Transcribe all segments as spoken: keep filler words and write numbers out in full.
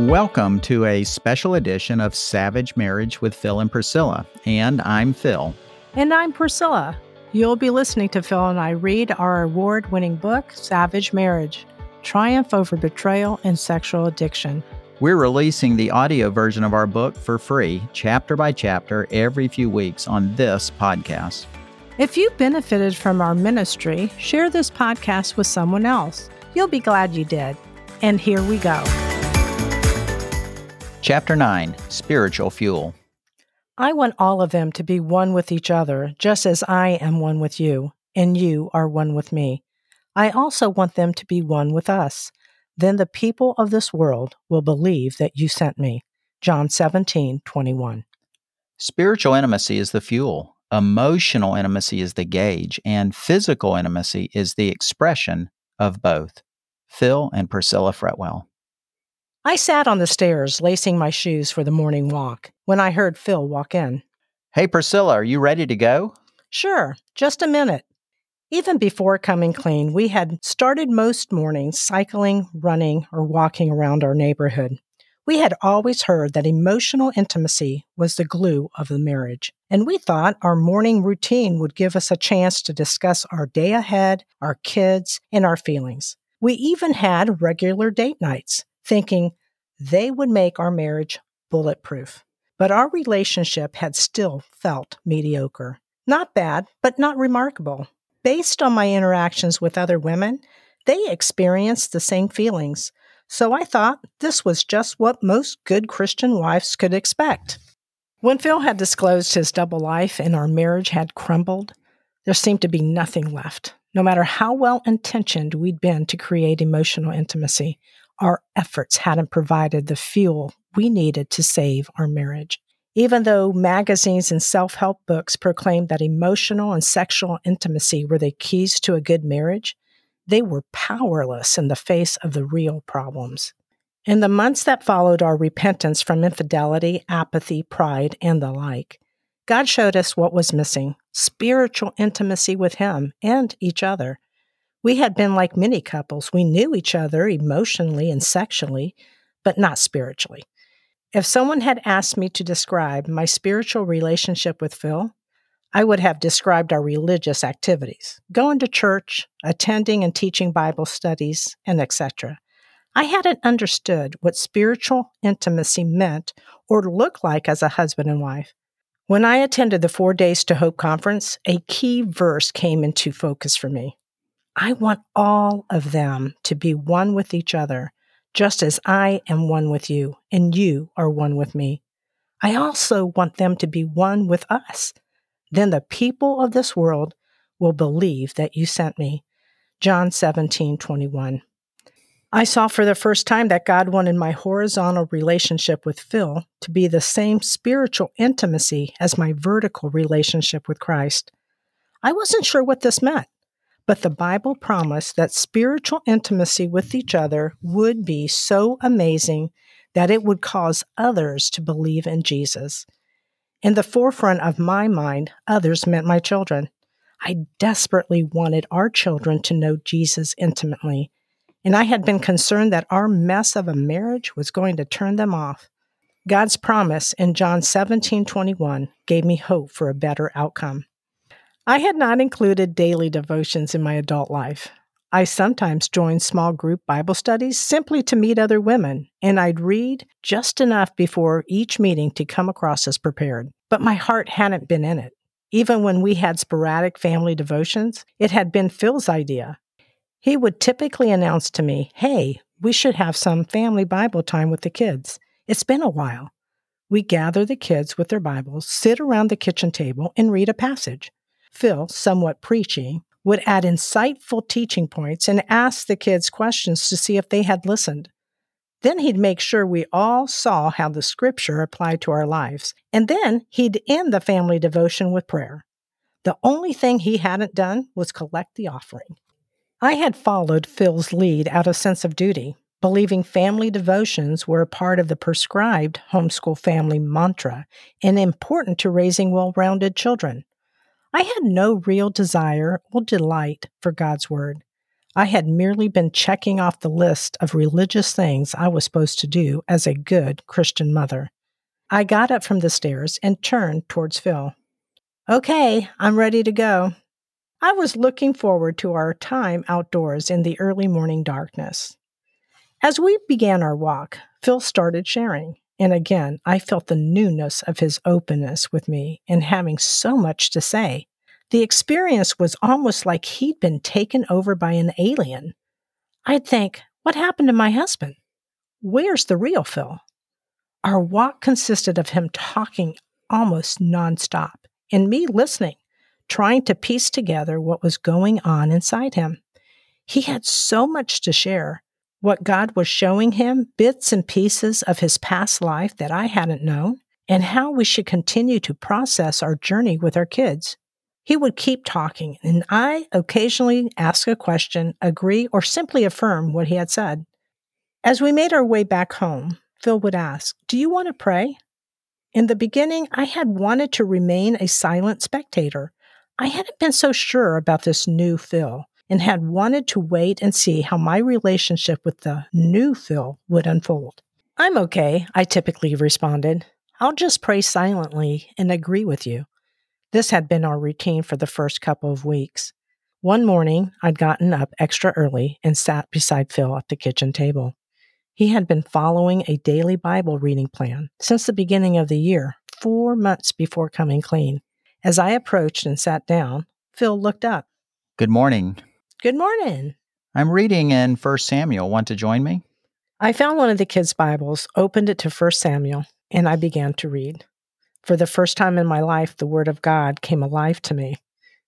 Welcome to a special edition of Savage Marriage with Phil and Priscilla, and I'm Phil. And I'm Priscilla. You'll be listening to Phil and I read our award-winning book, Savage Marriage, Triumph Over Betrayal and Sexual Addiction. We're releasing the audio version of our book for free, chapter by chapter, every few weeks on this podcast. If you benefited from our ministry, share this podcast with someone else. You'll be glad you did. And here we go. Chapter nine, Spiritual Fuel. I want all of them to be one with each other, just as I am one with you, and you are one with me. I also want them to be one with us. Then the people of this world will believe that you sent me. John seventeen twenty-one. Spiritual intimacy is the fuel, emotional intimacy is the gauge, and physical intimacy is the expression of both. Phil and Priscilla Fretwell. I sat on the stairs, lacing my shoes for the morning walk, when I heard Phil walk in. Hey, Priscilla, are you ready to go? Sure, just a minute. Even before coming clean, we had started most mornings cycling, running, or walking around our neighborhood. We had always heard that emotional intimacy was the glue of the marriage, and we thought our morning routine would give us a chance to discuss our day ahead, our kids, and our feelings. We even had regular date nights, thinking they would make our marriage bulletproof. But our relationship had still felt mediocre. Not bad, but not remarkable. Based on my interactions with other women, they experienced the same feelings. So I thought this was just what most good Christian wives could expect. When Phil had disclosed his double life and our marriage had crumbled, there seemed to be nothing left. No matter how well-intentioned we'd been to create emotional intimacy, our efforts hadn't provided the fuel we needed to save our marriage. Even though magazines and self-help books proclaimed that emotional and sexual intimacy were the keys to a good marriage, they were powerless in the face of the real problems. In the months that followed our repentance from infidelity, apathy, pride, and the like, God showed us what was missing: spiritual intimacy with Him and each other. We had been like many couples. We knew each other emotionally and sexually, but not spiritually. If someone had asked me to describe my spiritual relationship with Phil, I would have described our religious activities, going to church, attending and teaching Bible studies, and et cetera. I hadn't understood what spiritual intimacy meant or looked like as a husband and wife. When I attended the Four Days to Hope conference, a key verse came into focus for me. I want all of them to be one with each other, just as I am one with you, and you are one with me. I also want them to be one with us. Then the people of this world will believe that you sent me. John seventeen twenty-one. I saw for the first time that God wanted my horizontal relationship with Phil to be the same spiritual intimacy as my vertical relationship with Christ. I wasn't sure what this meant, but the Bible promised that spiritual intimacy with each other would be so amazing that it would cause others to believe in Jesus. In the forefront of my mind, others meant my children. I desperately wanted our children to know Jesus intimately, and I had been concerned that our mess of a marriage was going to turn them off. God's promise in John seventeen twenty-one gave me hope for a better outcome. I had not included daily devotions in my adult life. I sometimes joined small group Bible studies simply to meet other women, and I'd read just enough before each meeting to come across as prepared. But my heart hadn't been in it. Even when we had sporadic family devotions, it had been Phil's idea. He would typically announce to me, "Hey, we should have some family Bible time with the kids. It's been a while." We gather the kids with their Bibles, sit around the kitchen table, and read a passage. Phil, somewhat preachy, would add insightful teaching points and ask the kids questions to see if they had listened. Then he'd make sure we all saw how the Scripture applied to our lives, and then he'd end the family devotion with prayer. The only thing he hadn't done was collect the offering. I had followed Phil's lead out of sense of duty, believing family devotions were a part of the prescribed homeschool family mantra and important to raising well-rounded children. I had no real desire or delight for God's Word. I had merely been checking off the list of religious things I was supposed to do as a good Christian mother. I got up from the stairs and turned towards Phil. Okay, I'm ready to go. I was looking forward to our time outdoors in the early morning darkness. As we began our walk, Phil started sharing, and again I felt the newness of his openness with me and having so much to say. The experience was almost like he'd been taken over by an alien. I'd think, what happened to my husband? Where's the real Phil? Our walk consisted of him talking almost nonstop, and me listening, trying to piece together what was going on inside him. He had so much to share, what God was showing him, bits and pieces of his past life that I hadn't known, and how we should continue to process our journey with our kids. He would keep talking, and I occasionally ask a question, agree, or simply affirm what he had said. As we made our way back home, Phil would ask, "Do you want to pray?" In the beginning, I had wanted to remain a silent spectator. I hadn't been so sure about this new Phil, and had wanted to wait and see how my relationship with the new Phil would unfold. "I'm okay," I typically responded. "I'll just pray silently and agree with you." This had been our routine for the first couple of weeks. One morning, I'd gotten up extra early and sat beside Phil at the kitchen table. He had been following a daily Bible reading plan since the beginning of the year, four months before coming clean. As I approached and sat down, Phil looked up. "Good morning." "Good morning." "I'm reading in First Samuel. Want to join me?" I found one of the kids' Bibles, opened it to First Samuel, and I began to read. For the first time in my life, the Word of God came alive to me.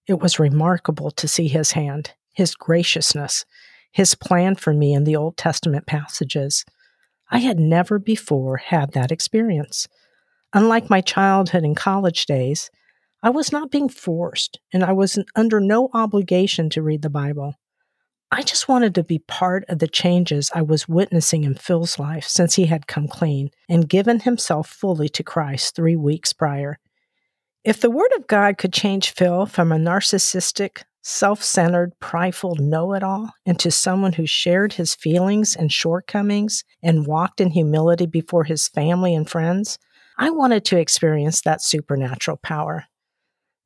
It was remarkable to see His hand, His graciousness, His plan for me in the Old Testament passages. I had never before had that experience. Unlike my childhood and college days, I was not being forced, and I was under no obligation to read the Bible. I just wanted to be part of the changes I was witnessing in Phil's life since he had come clean and given himself fully to Christ three weeks prior. If the Word of God could change Phil from a narcissistic, self-centered, prideful know-it-all into someone who shared his feelings and shortcomings and walked in humility before his family and friends, I wanted to experience that supernatural power.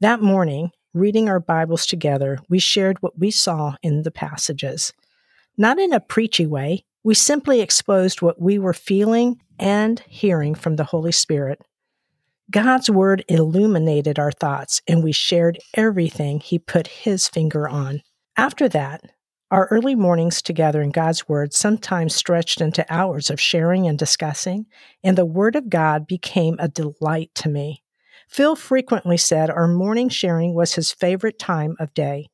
That morning, reading our Bibles together, we shared what we saw in the passages. Not in a preachy way, we simply exposed what we were feeling and hearing from the Holy Spirit. God's Word illuminated our thoughts, and we shared everything He put His finger on. After that, our early mornings together in God's Word sometimes stretched into hours of sharing and discussing, and the Word of God became a delight to me. Phil frequently said our morning sharing was his favorite time of day.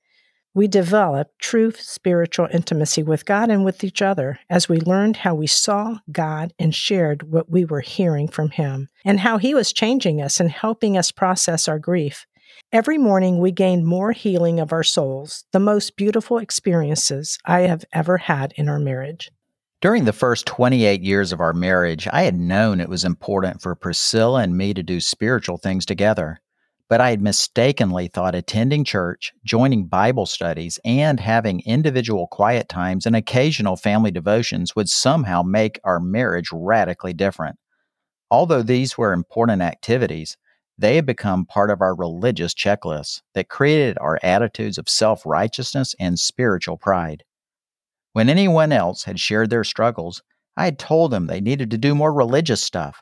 We developed true spiritual intimacy with God and with each other as we learned how we saw God and shared what we were hearing from Him, and how He was changing us and helping us process our grief. Every morning we gained more healing of our souls, the most beautiful experiences I have ever had in our marriage. During the first twenty-eight years of our marriage, I had known it was important for Priscilla and me to do spiritual things together. But I had mistakenly thought attending church, joining Bible studies, and having individual quiet times and occasional family devotions would somehow make our marriage radically different. Although these were important activities, they had become part of our religious checklists that created our attitudes of self-righteousness and spiritual pride. When anyone else had shared their struggles, I had told them they needed to do more religious stuff.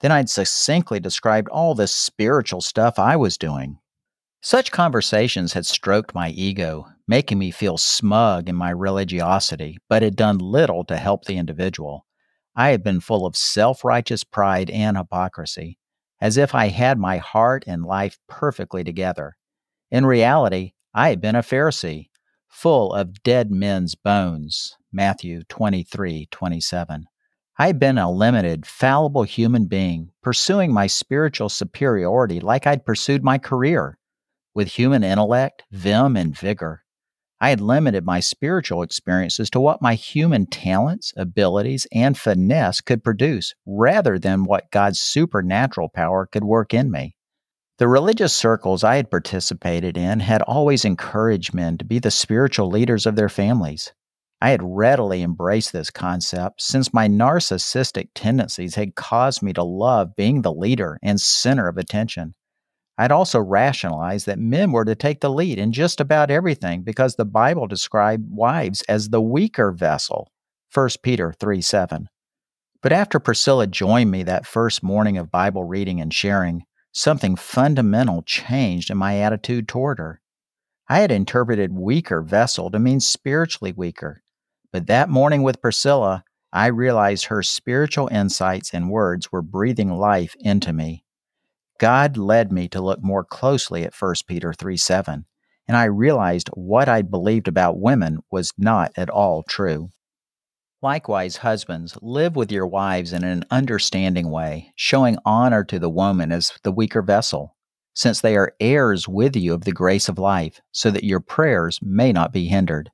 Then I'd succinctly described all the spiritual stuff I was doing. Such conversations had stroked my ego, making me feel smug in my religiosity, but had done little to help the individual. I had been full of self-righteous pride and hypocrisy, as if I had my heart and life perfectly together. In reality, I had been a Pharisee, full of dead men's bones, Matthew twenty-three twenty-seven. I had been a limited, fallible human being, pursuing my spiritual superiority like I'd pursued my career, with human intellect, vim, and vigor. I had limited my spiritual experiences to what my human talents, abilities, and finesse could produce, rather than what God's supernatural power could work in me. The religious circles I had participated in had always encouraged men to be the spiritual leaders of their families. I had readily embraced this concept since my narcissistic tendencies had caused me to love being the leader and center of attention. I'd also rationalized that men were to take the lead in just about everything because the Bible described wives as the weaker vessel, First Peter three seven. But after Priscilla joined me that first morning of Bible reading and sharing, something fundamental changed in my attitude toward her. I had interpreted weaker vessel to mean spiritually weaker, but that morning with Priscilla, I realized her spiritual insights and words were breathing life into me. God led me to look more closely at First Peter three seven, and I realized what I'd believed about women was not at all true. Likewise, husbands, live with your wives in an understanding way, showing honor to the woman as the weaker vessel, since they are heirs with you of the grace of life, so that your prayers may not be hindered.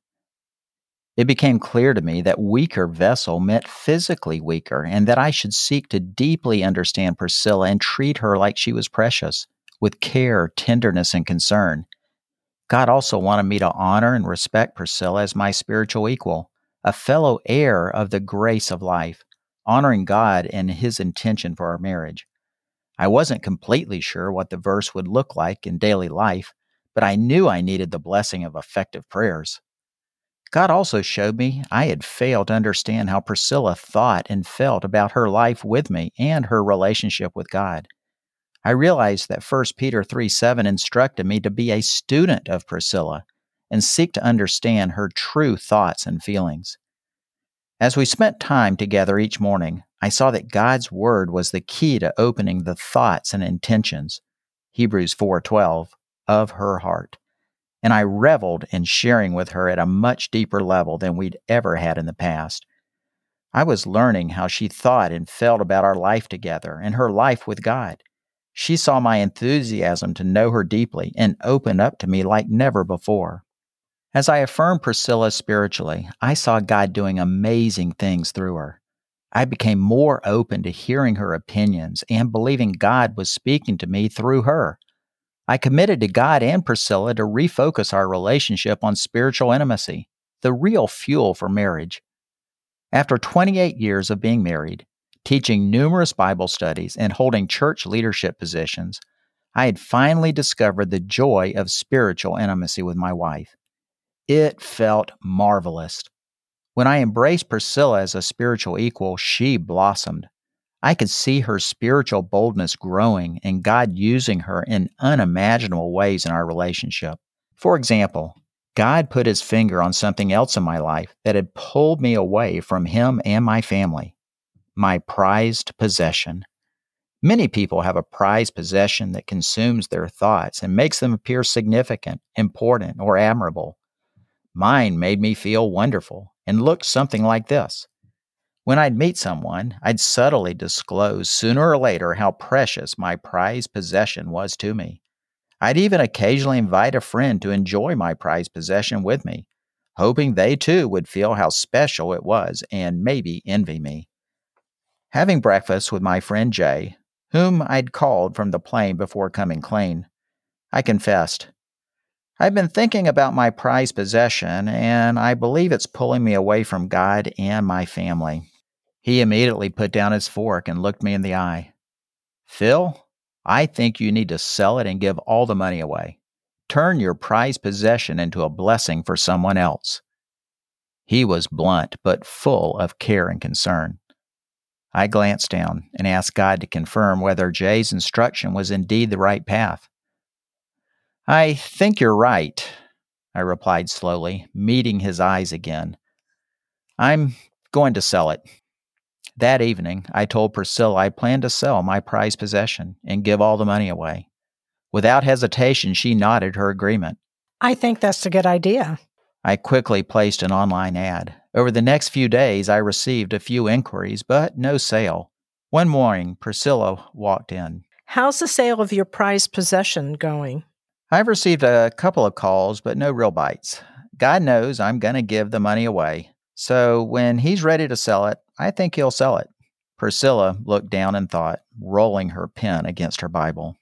It became clear to me that weaker vessel meant physically weaker, and that I should seek to deeply understand Priscilla and treat her like she was precious, with care, tenderness, and concern. God also wanted me to honor and respect Priscilla as my spiritual equal, a fellow heir of the grace of life, honoring God and His intention for our marriage. I wasn't completely sure what the verse would look like in daily life, but I knew I needed the blessing of effective prayers. God also showed me I had failed to understand how Priscilla thought and felt about her life with me and her relationship with God. I realized that First Peter three seven instructed me to be a student of Priscilla and seek to understand her true thoughts and feelings. As we spent time together each morning, I saw that God's Word was the key to opening the thoughts and intentions, Hebrews four twelve, of her heart, and I reveled in sharing with her at a much deeper level than we'd ever had in the past. I was learning how she thought and felt about our life together and her life with God. She saw my enthusiasm to know her deeply and opened up to me like never before. As I affirmed Priscilla spiritually, I saw God doing amazing things through her. I became more open to hearing her opinions and believing God was speaking to me through her. I committed to God and Priscilla to refocus our relationship on spiritual intimacy, the real fuel for marriage. After twenty-eight years of being married, teaching numerous Bible studies, and holding church leadership positions, I had finally discovered the joy of spiritual intimacy with my wife. It felt marvelous. When I embraced Priscilla as a spiritual equal, she blossomed. I could see her spiritual boldness growing and God using her in unimaginable ways in our relationship. For example, God put His finger on something else in my life that had pulled me away from Him and my family, my prized possession. Many people have a prized possession that consumes their thoughts and makes them appear significant, important, or admirable. Mine made me feel wonderful and looked something like this. When I'd meet someone, I'd subtly disclose sooner or later how precious my prized possession was to me. I'd even occasionally invite a friend to enjoy my prized possession with me, hoping they too would feel how special it was and maybe envy me. Having breakfast with my friend Jay, whom I'd called from the plane before coming clean, I confessed, "I've been thinking about my prized possession, and I believe it's pulling me away from God and my family." He immediately put down his fork and looked me in the eye. "Phil, I think you need to sell it and give all the money away. Turn your prized possession into a blessing for someone else." He was blunt but full of care and concern. I glanced down and asked God to confirm whether Jay's instruction was indeed the right path. "I think you're right," I replied slowly, meeting his eyes again. "I'm going to sell it." That evening, I told Priscilla I planned to sell my prized possession and give all the money away. Without hesitation, she nodded her agreement. "I think that's a good idea." I quickly placed an online ad. Over the next few days, I received a few inquiries, but no sale. One morning, Priscilla walked in. "How's the sale of your prized possession going?" "I've received a couple of calls, but no real bites. God knows I'm going to give the money away. So when He's ready to sell it, I think He'll sell it." Priscilla looked down and thought, rolling her pen against her Bible.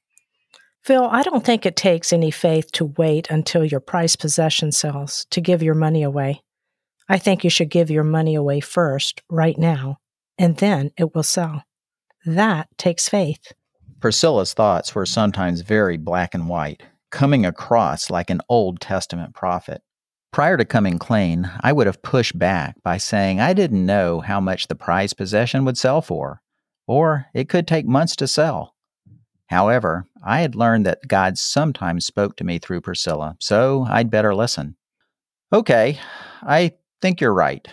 Phil, I don't think it takes any faith to wait until your prized possession sells to give your money away. I think you should give your money away first, right now, and then it will sell. That takes faith. Priscilla's thoughts were sometimes very black and white, coming across like an Old Testament prophet. Prior to coming clean, I would have pushed back by saying I didn't know how much the prized possession would sell for, or it could take months to sell. However, I had learned that God sometimes spoke to me through Priscilla, so I'd better listen. Okay, I think you're right.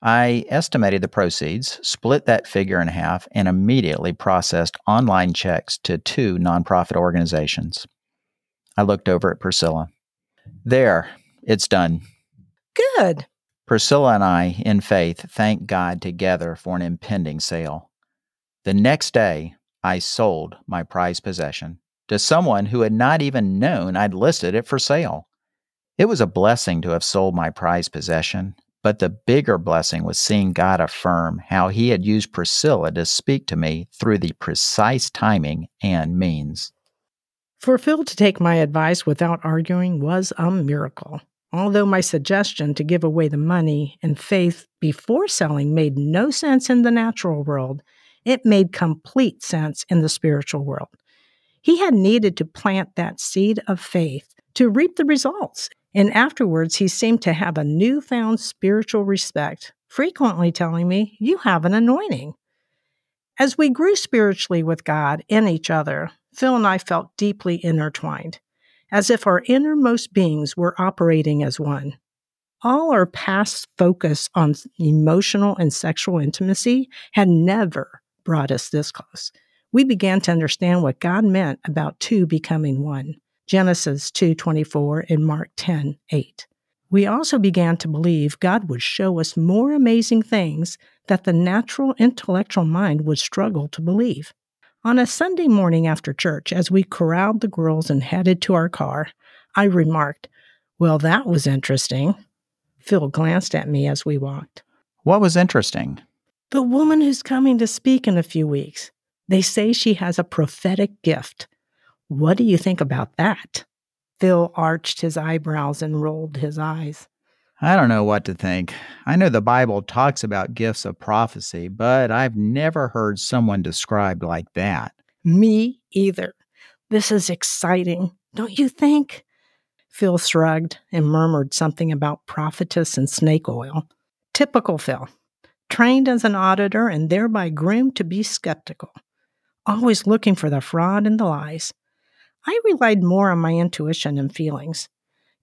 I estimated the proceeds, split that figure in half, and immediately processed online checks to two nonprofit organizations. I looked over at Priscilla. There, it's done. Good. Priscilla and I, in faith, thanked God together for an impending sale. The next day, I sold my prized possession to someone who had not even known I'd listed it for sale. It was a blessing to have sold my prized possession, but the bigger blessing was seeing God affirm how He had used Priscilla to speak to me through the precise timing and means. For Phil to take my advice without arguing was a miracle. Although my suggestion to give away the money and faith before selling made no sense in the natural world, it made complete sense in the spiritual world. He had needed to plant that seed of faith to reap the results. And afterwards, he seemed to have a newfound spiritual respect, frequently telling me, "You have an anointing." As we grew spiritually with God and each other, Phil and I felt deeply intertwined, as if our innermost beings were operating as one. All our past focus on emotional and sexual intimacy had never brought us this close. We began to understand what God meant about two becoming one. Genesis two twenty-four and Mark ten eight. We also began to believe God would show us more amazing things that the natural intellectual mind would struggle to believe. On a Sunday morning after church, as we corralled the girls and headed to our car, I remarked, "Well, that was interesting." Phil glanced at me as we walked. What was interesting? The woman who's coming to speak in a few weeks. They say she has a prophetic gift. What do you think about that? Phil arched his eyebrows and rolled his eyes. I don't know what to think. I know the Bible talks about gifts of prophecy, but I've never heard someone described like that. Me either. This is exciting, don't you think? Phil shrugged and murmured something about prophetess and snake oil. Typical Phil, trained as an auditor and thereby groomed to be skeptical, always looking for the fraud and the lies. I relied more on my intuition and feelings.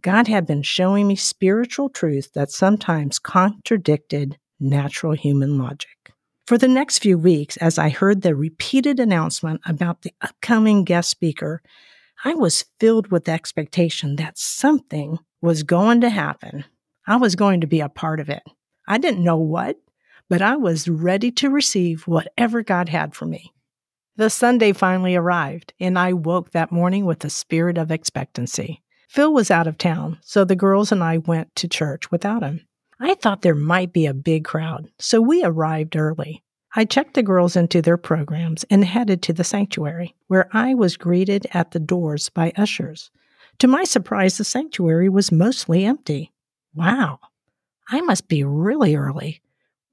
God had been showing me spiritual truth that sometimes contradicted natural human logic. For the next few weeks, as I heard the repeated announcement about the upcoming guest speaker, I was filled with expectation that something was going to happen. I was going to be a part of it. I didn't know what, but I was ready to receive whatever God had for me. The Sunday finally arrived, and I woke that morning with a spirit of expectancy. Phil was out of town, so the girls and I went to church without him. I thought there might be a big crowd, so we arrived early. I checked the girls into their programs and headed to the sanctuary, where I was greeted at the doors by ushers. To my surprise, the sanctuary was mostly empty. Wow, I must be really early.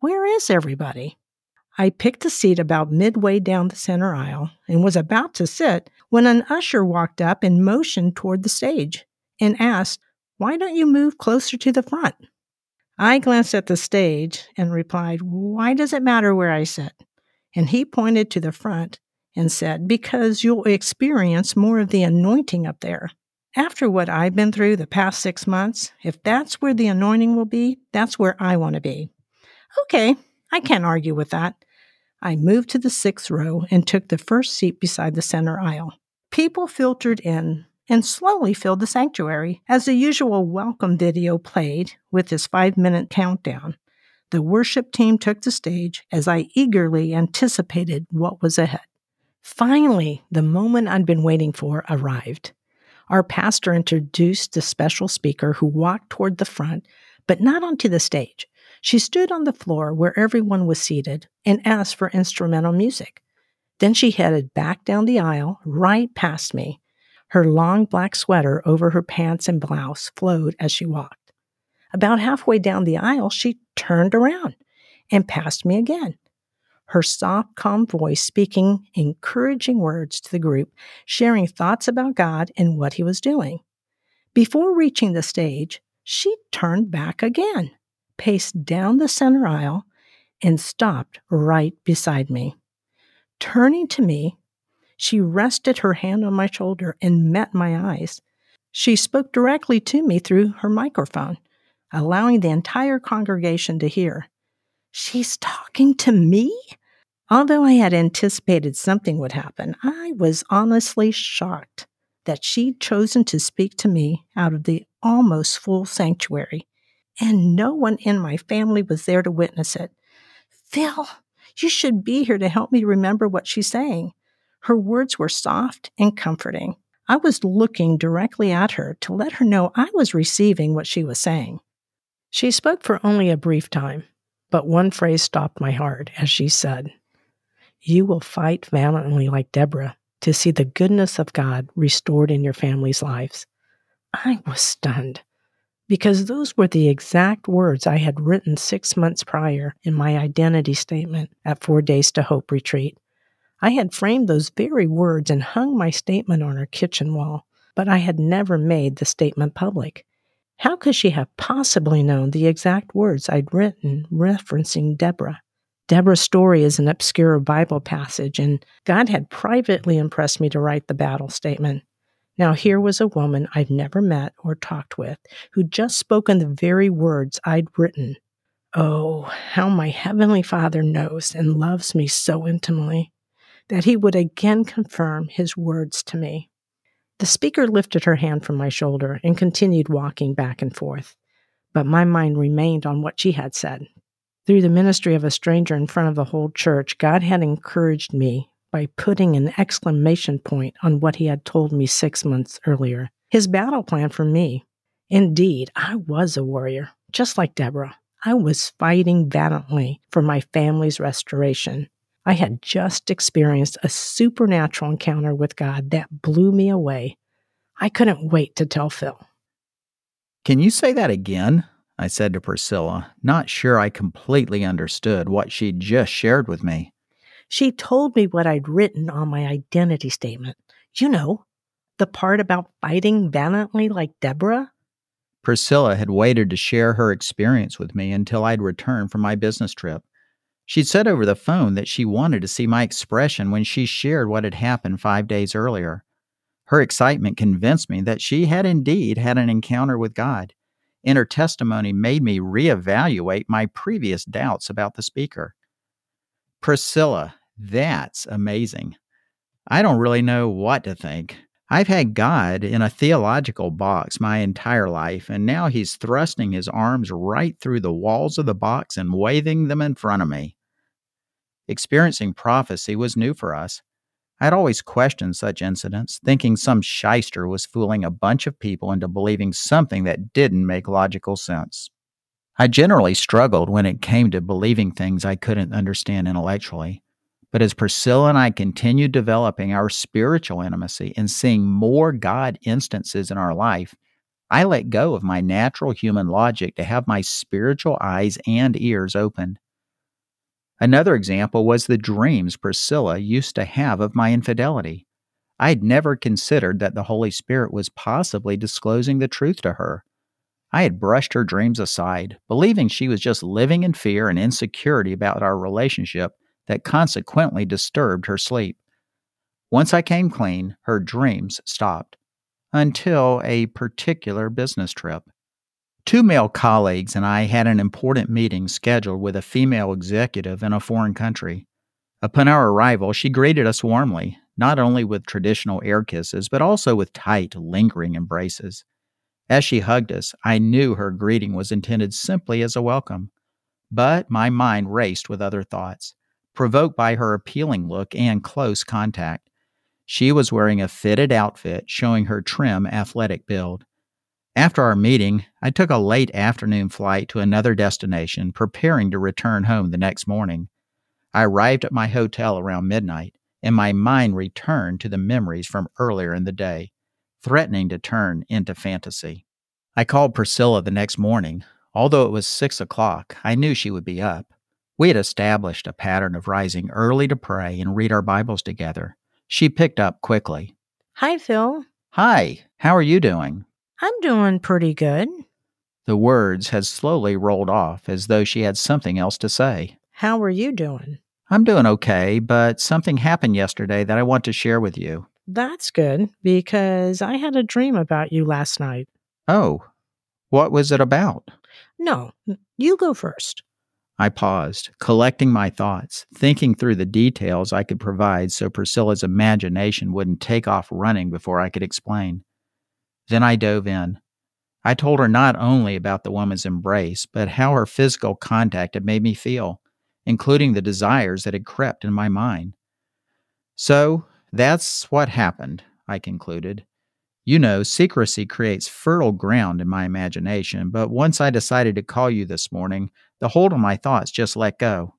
Where is everybody? I picked a seat about midway down the center aisle and was about to sit when an usher walked up and motioned toward the stage and asked, "Why don't you move closer to the front?" I glanced at the stage and replied, "Why does it matter where I sit?" And he pointed to the front and said, "Because you'll experience more of the anointing up there. After what I've been through the past six months, if that's where the anointing will be, that's where I want to be." Okay, I can't argue with that. I moved to the sixth row and took the first seat beside the center aisle. People filtered in and slowly filled the sanctuary as the usual welcome video played with its five-minute countdown. The worship team took the stage as I eagerly anticipated what was ahead. Finally, the moment I'd been waiting for arrived. Our pastor introduced the special speaker who walked toward the front, but not onto the stage. She stood on the floor where everyone was seated and asked for instrumental music. Then she headed back down the aisle, right past me. Her long black sweater over her pants and blouse flowed as she walked. About halfway down the aisle, she turned around and passed me again. Her soft, calm voice speaking encouraging words to the group, sharing thoughts about God and what He was doing. Before reaching the stage, she turned back again, paced down the center aisle, and stopped right beside me. Turning to me, she rested her hand on my shoulder and met my eyes. She spoke directly to me through her microphone, allowing the entire congregation to hear. She's talking to me? Although I had anticipated something would happen, I was honestly shocked that she'd chosen to speak to me out of the almost full sanctuary, and no one in my family was there to witness it. Phil, you should be here to help me remember what she's saying. Her words were soft and comforting. I was looking directly at her to let her know I was receiving what she was saying. She spoke for only a brief time, but one phrase stopped my heart as she said, "You will fight valiantly like Deborah to see the goodness of God restored in your family's lives." I was stunned, because those were the exact words I had written six months prior in my identity statement at Four Days to Hope retreat. I had framed those very words and hung my statement on her kitchen wall, but I had never made the statement public. How could she have possibly known the exact words I'd written referencing Deborah? Deborah's story is an obscure Bible passage, and God had privately impressed me to write the battle statement. Now here was a woman I'd never met or talked with, who'd just spoken the very words I'd written. Oh, how my Heavenly Father knows and loves me so intimately, that He would again confirm His words to me. The speaker lifted her hand from my shoulder and continued walking back and forth, but my mind remained on what she had said. Through the ministry of a stranger in front of the whole church, God had encouraged me by putting an exclamation point on what He had told me six months earlier, His battle plan for me. Indeed, I was a warrior, just like Deborah. I was fighting valiantly for my family's restoration. I had just experienced a supernatural encounter with God that blew me away. I couldn't wait to tell Phil. "Can you say that again?" I said to Priscilla, not sure I completely understood what she'd just shared with me. She told me what I'd written on my identity statement. You know, the part about fighting valiantly like Deborah. Priscilla had waited to share her experience with me until I'd returned from my business trip. She'd said over the phone that she wanted to see my expression when she shared what had happened five days earlier. Her excitement convinced me that she had indeed had an encounter with God, and her testimony made me reevaluate my previous doubts about the speaker. Priscilla, that's amazing. I don't really know what to think. I've had God in a theological box my entire life, and now He's thrusting His arms right through the walls of the box and waving them in front of me. Experiencing prophecy was new for us. I'd always questioned such incidents, thinking some shyster was fooling a bunch of people into believing something that didn't make logical sense. I generally struggled when it came to believing things I couldn't understand intellectually. But as Priscilla and I continued developing our spiritual intimacy and seeing more God instances in our life, I let go of my natural human logic to have my spiritual eyes and ears open. Another example was the dreams Priscilla used to have of my infidelity. I had never considered that the Holy Spirit was possibly disclosing the truth to her. I had brushed her dreams aside, believing she was just living in fear and insecurity about our relationship that consequently disturbed her sleep. Once I came clean, her dreams stopped, until a particular business trip. Two male colleagues and I had an important meeting scheduled with a female executive in a foreign country. Upon our arrival, she greeted us warmly, not only with traditional air kisses, but also with tight, lingering embraces. As she hugged us, I knew her greeting was intended simply as a welcome, but my mind raced with other thoughts, provoked by her appealing look and close contact. She was wearing a fitted outfit, showing her trim, athletic build. After our meeting, I took a late afternoon flight to another destination, preparing to return home the next morning. I arrived at my hotel around midnight, and my mind returned to the memories from earlier in the day, threatening to turn into fantasy. I called Priscilla the next morning. Although it was six o'clock, I knew she would be up. We had established a pattern of rising early to pray and read our Bibles together. She picked up quickly. Hi, Phil. Hi. How are you doing? I'm doing pretty good. The words had slowly rolled off as though she had something else to say. How are you doing? I'm doing okay, but something happened yesterday that I want to share with you. That's good, because I had a dream about you last night. Oh, what was it about? No, you go first. I paused, collecting my thoughts, thinking through the details I could provide so Priscilla's imagination wouldn't take off running before I could explain. Then I dove in. I told her not only about the woman's embrace, but how her physical contact had made me feel, including the desires that had crept in my mind. So, that's what happened, I concluded. You know, secrecy creates fertile ground in my imagination, but once I decided to call you this morning, the hold on my thoughts just let go.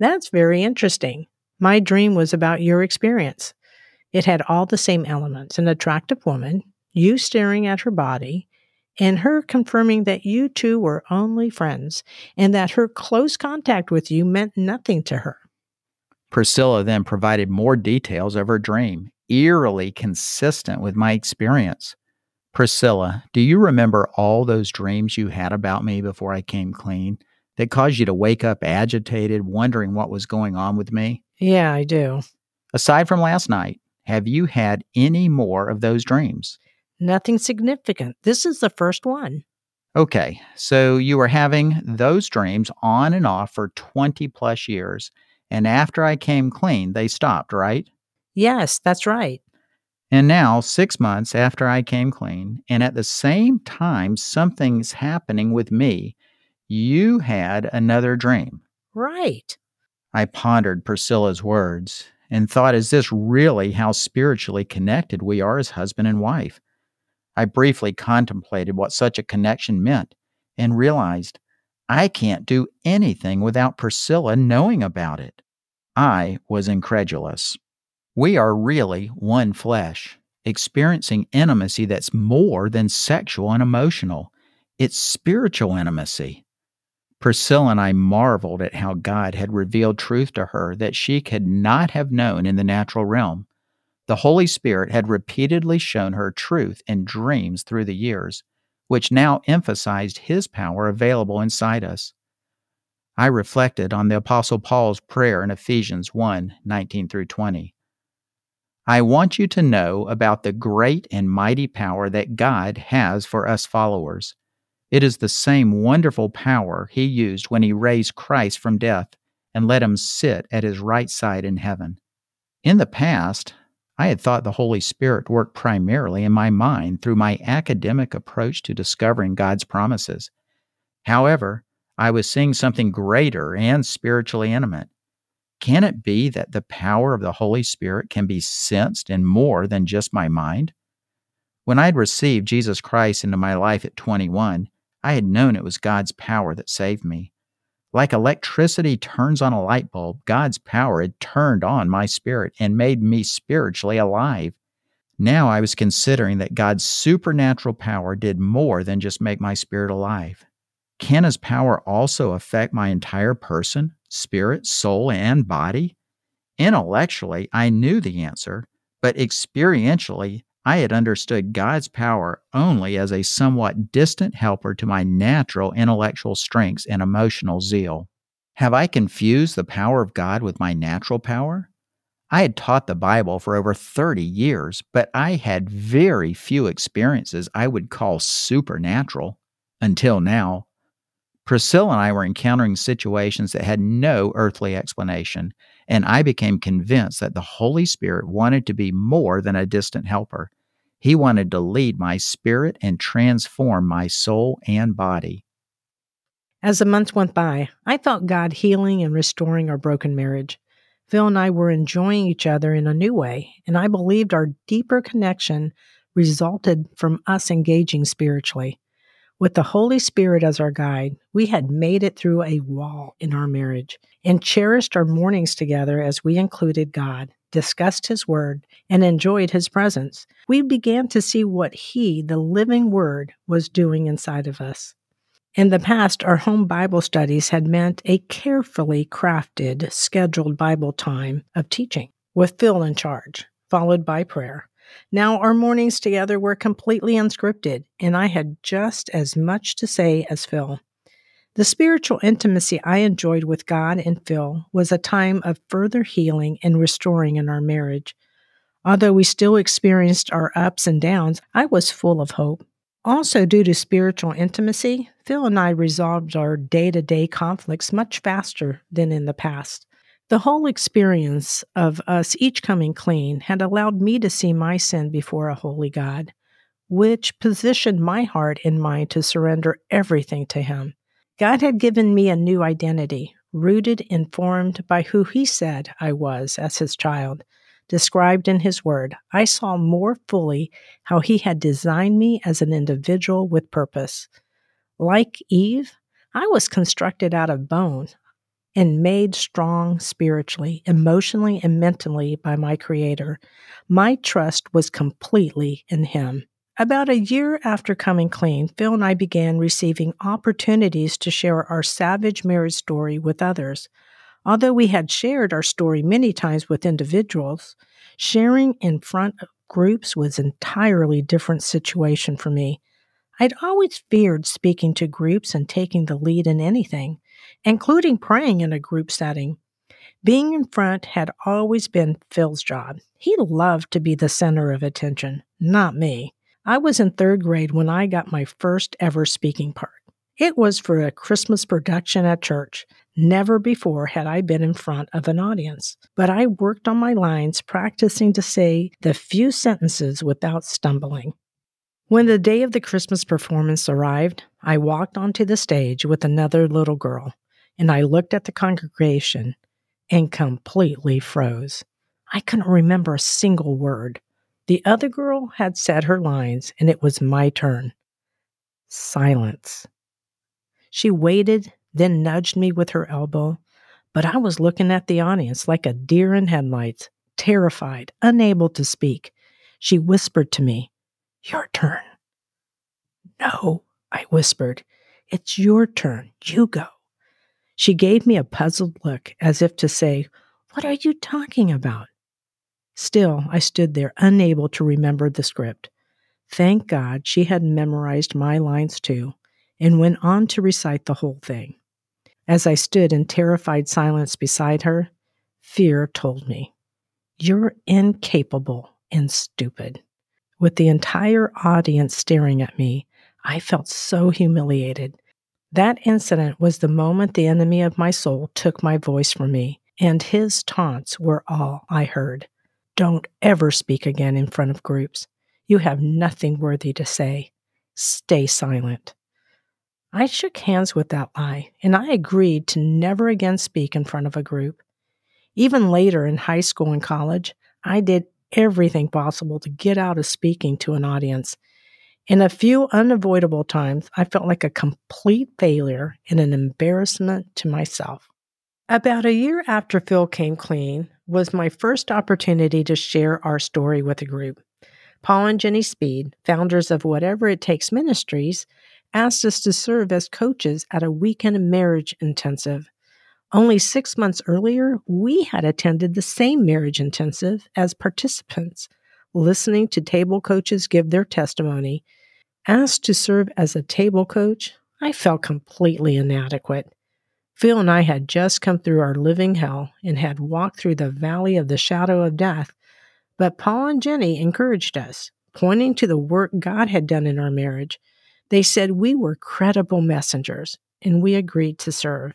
That's very interesting. My dream was about your experience. It had all the same elements, an attractive woman, you staring at her body, and her confirming that you two were only friends, and that her close contact with you meant nothing to her. Priscilla then provided more details of her dream, eerily consistent with my experience. Priscilla, do you remember all those dreams you had about me before I came clean that caused you to wake up agitated, wondering what was going on with me? Yeah, I do. Aside from last night, have you had any more of those dreams? Nothing significant. This is the first one. Okay, so you were having those dreams on and off for twenty plus years, and after I came clean, they stopped, right? Yes, that's right. And now, six months after I came clean, and at the same time something's happening with me, you had another dream. Right. I pondered Priscilla's words and thought, is this really how spiritually connected we are as husband and wife? I briefly contemplated what such a connection meant and realized I can't do anything without Priscilla knowing about it. I was incredulous. We are really one flesh, experiencing intimacy that's more than sexual and emotional. It's spiritual intimacy. Priscilla and I marveled at how God had revealed truth to her that she could not have known in the natural realm. The Holy Spirit had repeatedly shown her truth in dreams through the years, which now emphasized His power available inside us. I reflected on the Apostle Paul's prayer in Ephesians one nineteen through twenty. I want you to know about the great and mighty power that God has for us followers. It is the same wonderful power He used when He raised Christ from death and let Him sit at His right side in heaven. In the past, I had thought the Holy Spirit worked primarily in my mind through my academic approach to discovering God's promises. However, I was seeing something greater and spiritually intimate. Can it be that the power of the Holy Spirit can be sensed in more than just my mind? When I had received Jesus Christ into my life at twenty-one, I had known it was God's power that saved me. Like electricity turns on a light bulb, God's power had turned on my spirit and made me spiritually alive. Now I was considering that God's supernatural power did more than just make my spirit alive. Can His power also affect my entire person, spirit, soul, and body? Intellectually, I knew the answer, but experientially, I had understood God's power only as a somewhat distant helper to my natural intellectual strengths and emotional zeal. Have I confused the power of God with my natural power? I had taught the Bible for over thirty years, but I had very few experiences I would call supernatural, until now. Priscilla and I were encountering situations that had no earthly explanation, and I became convinced that the Holy Spirit wanted to be more than a distant helper. He wanted to lead my spirit and transform my soul and body. As the months went by, I felt God healing and restoring our broken marriage. Phil and I were enjoying each other in a new way, and I believed our deeper connection resulted from us engaging spiritually. With the Holy Spirit as our guide, we had made it through a wall in our marriage and cherished our mornings together as we included God, discussed His Word, and enjoyed His presence. We began to see what He, the living Word, was doing inside of us. In the past, our home Bible studies had meant a carefully crafted, scheduled Bible time of teaching, with Phil in charge, followed by prayer. Now our mornings together were completely unscripted, and I had just as much to say as Phil. The spiritual intimacy I enjoyed with God and Phil was a time of further healing and restoring in our marriage. Although we still experienced our ups and downs, I was full of hope. Also, due to spiritual intimacy, Phil and I resolved our day-to-day conflicts much faster than in the past. The whole experience of us each coming clean had allowed me to see my sin before a holy God, which positioned my heart and mind to surrender everything to Him. God had given me a new identity, rooted and formed by who He said I was as His child. Described in His Word, I saw more fully how He had designed me as an individual with purpose. Like Eve, I was constructed out of bone and made strong spiritually, emotionally, and mentally by my Creator. My trust was completely in Him. About a year after coming clean, Phil and I began receiving opportunities to share our savage marriage story with others. Although we had shared our story many times with individuals, sharing in front of groups was an entirely different situation for me. I'd always feared speaking to groups and taking the lead in anything, including praying in a group setting. Being in front had always been Phil's job. He loved to be the center of attention, not me. I was in third grade when I got my first ever speaking part. It was for a Christmas production at church. Never before had I been in front of an audience, but I worked on my lines, practicing to say the few sentences without stumbling. When the day of the Christmas performance arrived, I walked onto the stage with another little girl, and I looked at the congregation and completely froze. I couldn't remember a single word. The other girl had said her lines, and it was my turn. Silence. She waited, then nudged me with her elbow, but I was looking at the audience like a deer in headlights, terrified, unable to speak. She whispered to me, "Your turn." "No," I whispered, "it's your turn. You go." She gave me a puzzled look as if to say, "What are you talking about?" Still, I stood there unable to remember the script. Thank God she had memorized my lines too, and went on to recite the whole thing. As I stood in terrified silence beside her, fear told me, "You're incapable and stupid." With the entire audience staring at me, I felt so humiliated. That incident was the moment the enemy of my soul took my voice from me, and his taunts were all I heard. "Don't ever speak again in front of groups. You have nothing worthy to say. Stay silent." I shook hands with that lie, and I agreed to never again speak in front of a group. Even later in high school and college, I did everything possible to get out of speaking to an audience. In a few unavoidable times, I felt like a complete failure and an embarrassment to myself. About a year after Phil came clean was my first opportunity to share our story with a group. Paul and Jenny Speed, founders of Whatever It Takes Ministries, asked us to serve as coaches at a weekend marriage intensive. Only six months earlier, we had attended the same marriage intensive as participants, listening to table coaches give their testimony. Asked to serve as a table coach, I felt completely inadequate. Phil and I had just come through our living hell and had walked through the valley of the shadow of death, but Paul and Jenny encouraged us, pointing to the work God had done in our marriage. They said we were credible messengers, and we agreed to serve.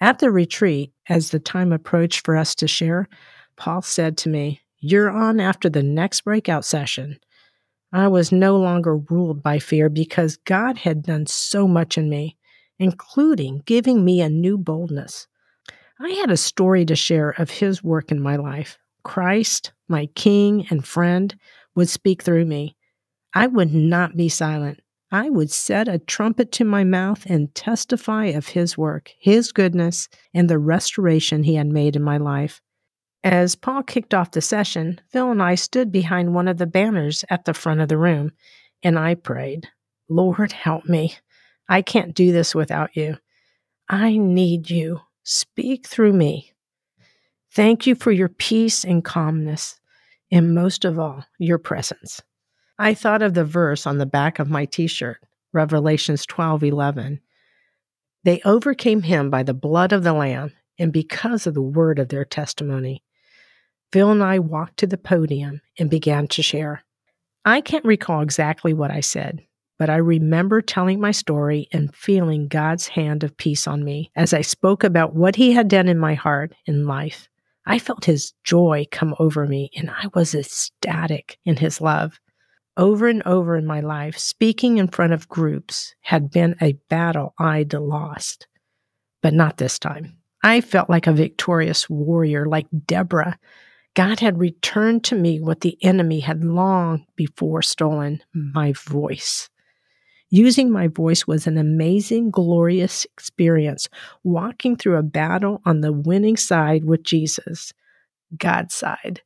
At the retreat, as the time approached for us to share, Paul said to me, "You're on after the next breakout session." I was no longer ruled by fear because God had done so much in me, including giving me a new boldness. I had a story to share of His work in my life. Christ, my King and friend, would speak through me. I would not be silent. I would set a trumpet to my mouth and testify of his work, his goodness, and the restoration he had made in my life. As Paul kicked off the session, Phil and I stood behind one of the banners at the front of the room, and I prayed, Lord, help me. I can't do this without you. I need you. Speak through me. Thank you for your peace and calmness, and most of all, your presence. I thought of the verse on the back of my t-shirt, Revelations twelve eleven. They overcame him by the blood of the Lamb and because of the word of their testimony. Phil and I walked to the podium and began to share. I can't recall exactly what I said, but I remember telling my story and feeling God's hand of peace on me as I spoke about what he had done in my heart and life. I felt his joy come over me, and I was ecstatic in his love. Over and over in my life, speaking in front of groups had been a battle I'd lost, but not this time. I felt like a victorious warrior, like Deborah. God had returned to me what the enemy had long before stolen, my voice. Using my voice was an amazing, glorious experience, walking through a battle on the winning side with Jesus, God's side.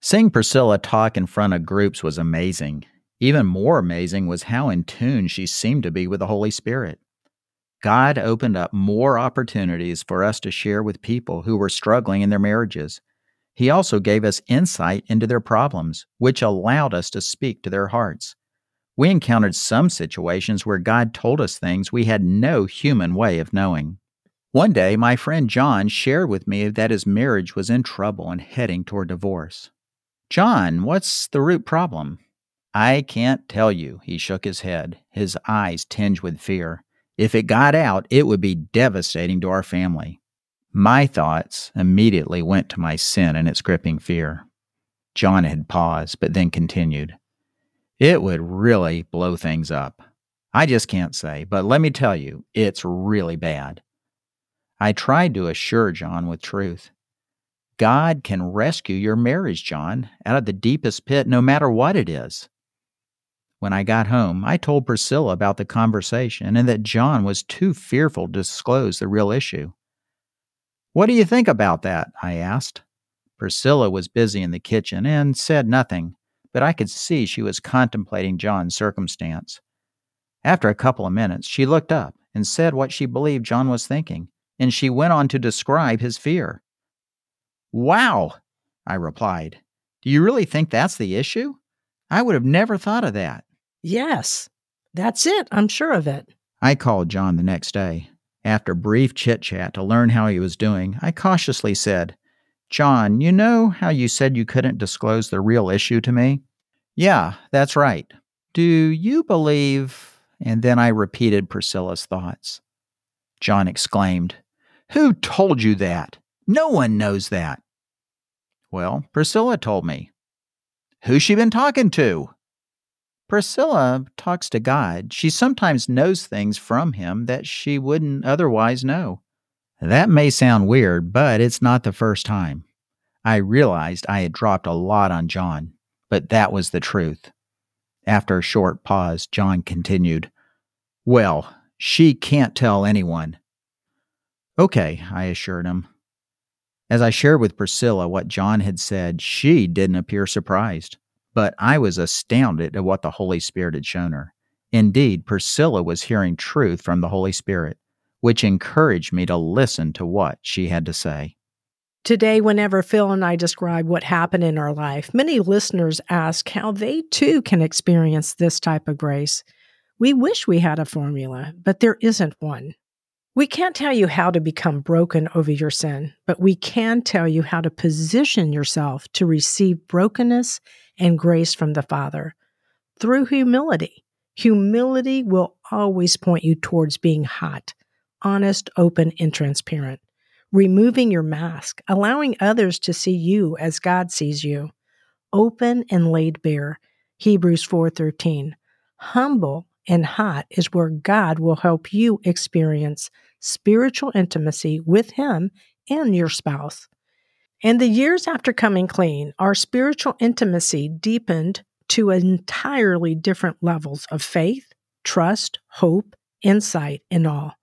Seeing Priscilla talk in front of groups was amazing. Even more amazing was how in tune she seemed to be with the Holy Spirit. God opened up more opportunities for us to share with people who were struggling in their marriages. He also gave us insight into their problems, which allowed us to speak to their hearts. We encountered some situations where God told us things we had no human way of knowing. One day, my friend John shared with me that his marriage was in trouble and heading toward divorce. John, what's the root problem? I can't tell you, he shook his head, his eyes tinged with fear. If it got out, it would be devastating to our family. My thoughts immediately went to my sin and its gripping fear. John had paused, but then continued. It would really blow things up. I just can't say, but let me tell you, it's really bad. I tried to assure John with truth. God can rescue your marriage, John, out of the deepest pit, no matter what it is. When I got home, I told Priscilla about the conversation and that John was too fearful to disclose the real issue. What do you think about that? I asked. Priscilla was busy in the kitchen and said nothing, but I could see she was contemplating John's circumstance. After a couple of minutes, she looked up and said what she believed John was thinking, and she went on to describe his fear. Wow, I replied. Do you really think that's the issue? I would have never thought of that. Yes, that's it. I'm sure of it. I called John the next day. After brief chit-chat to learn how he was doing, I cautiously said, John, you know how you said you couldn't disclose the real issue to me? Yeah, that's right. Do you believe? And then I repeated Priscilla's thoughts. John exclaimed, Who told you that? No one knows that. Well, Priscilla told me. Who's she been talking to? Priscilla talks to God. She sometimes knows things from him that she wouldn't otherwise know. That may sound weird, but it's not the first time. I realized I had dropped a lot on John, but that was the truth. After a short pause, John continued, Well, she can't tell anyone. Okay, I assured him. As I shared with Priscilla what John had said, she didn't appear surprised, but I was astounded at what the Holy Spirit had shown her. Indeed, Priscilla was hearing truth from the Holy Spirit, which encouraged me to listen to what she had to say. Today, whenever Phil and I describe what happened in our life, many listeners ask how they too can experience this type of grace. We wish we had a formula, but there isn't one. We can't tell you how to become broken over your sin, but we can tell you how to position yourself to receive brokenness and grace from the Father through humility. Humility will always point you towards being hot, honest, open, and transparent, removing your mask, allowing others to see you as God sees you, open and laid bare, Hebrews four thirteen, humble and hot is where God will help you experience spiritual intimacy with Him and your spouse. And the years after coming clean, our spiritual intimacy deepened to entirely different levels of faith, trust, hope, insight, and all.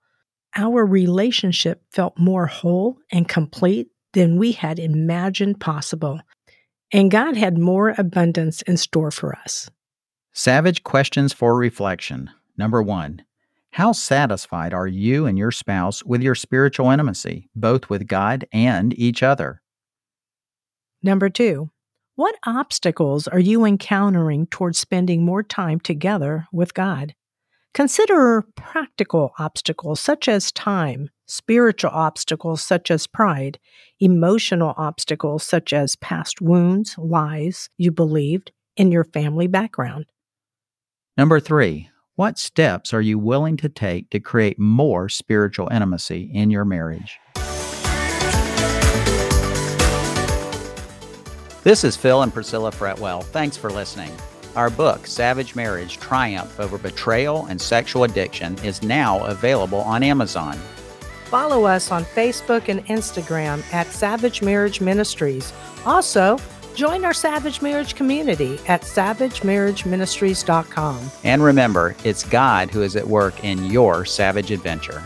Our relationship felt more whole and complete than we had imagined possible, and God had more abundance in store for us. Savage questions for reflection. Number one, how satisfied are you and your spouse with your spiritual intimacy, both with God and each other? Number two, what obstacles are you encountering towards spending more time together with God? Consider practical obstacles such as time, spiritual obstacles such as pride, emotional obstacles such as past wounds, lies you believed, and your family background. Number three, what steps are you willing to take to create more spiritual intimacy in your marriage? This is Phil and Priscilla Fretwell. Thanks for listening. Our book, Savage Marriage, Triumph Over Betrayal and Sexual Addiction, is now available on Amazon. Follow us on Facebook and Instagram at Savage Marriage Ministries. Also, join our Savage Marriage community at Savage Marriage Ministries dot com. And remember, it's God who is at work in your savage adventure.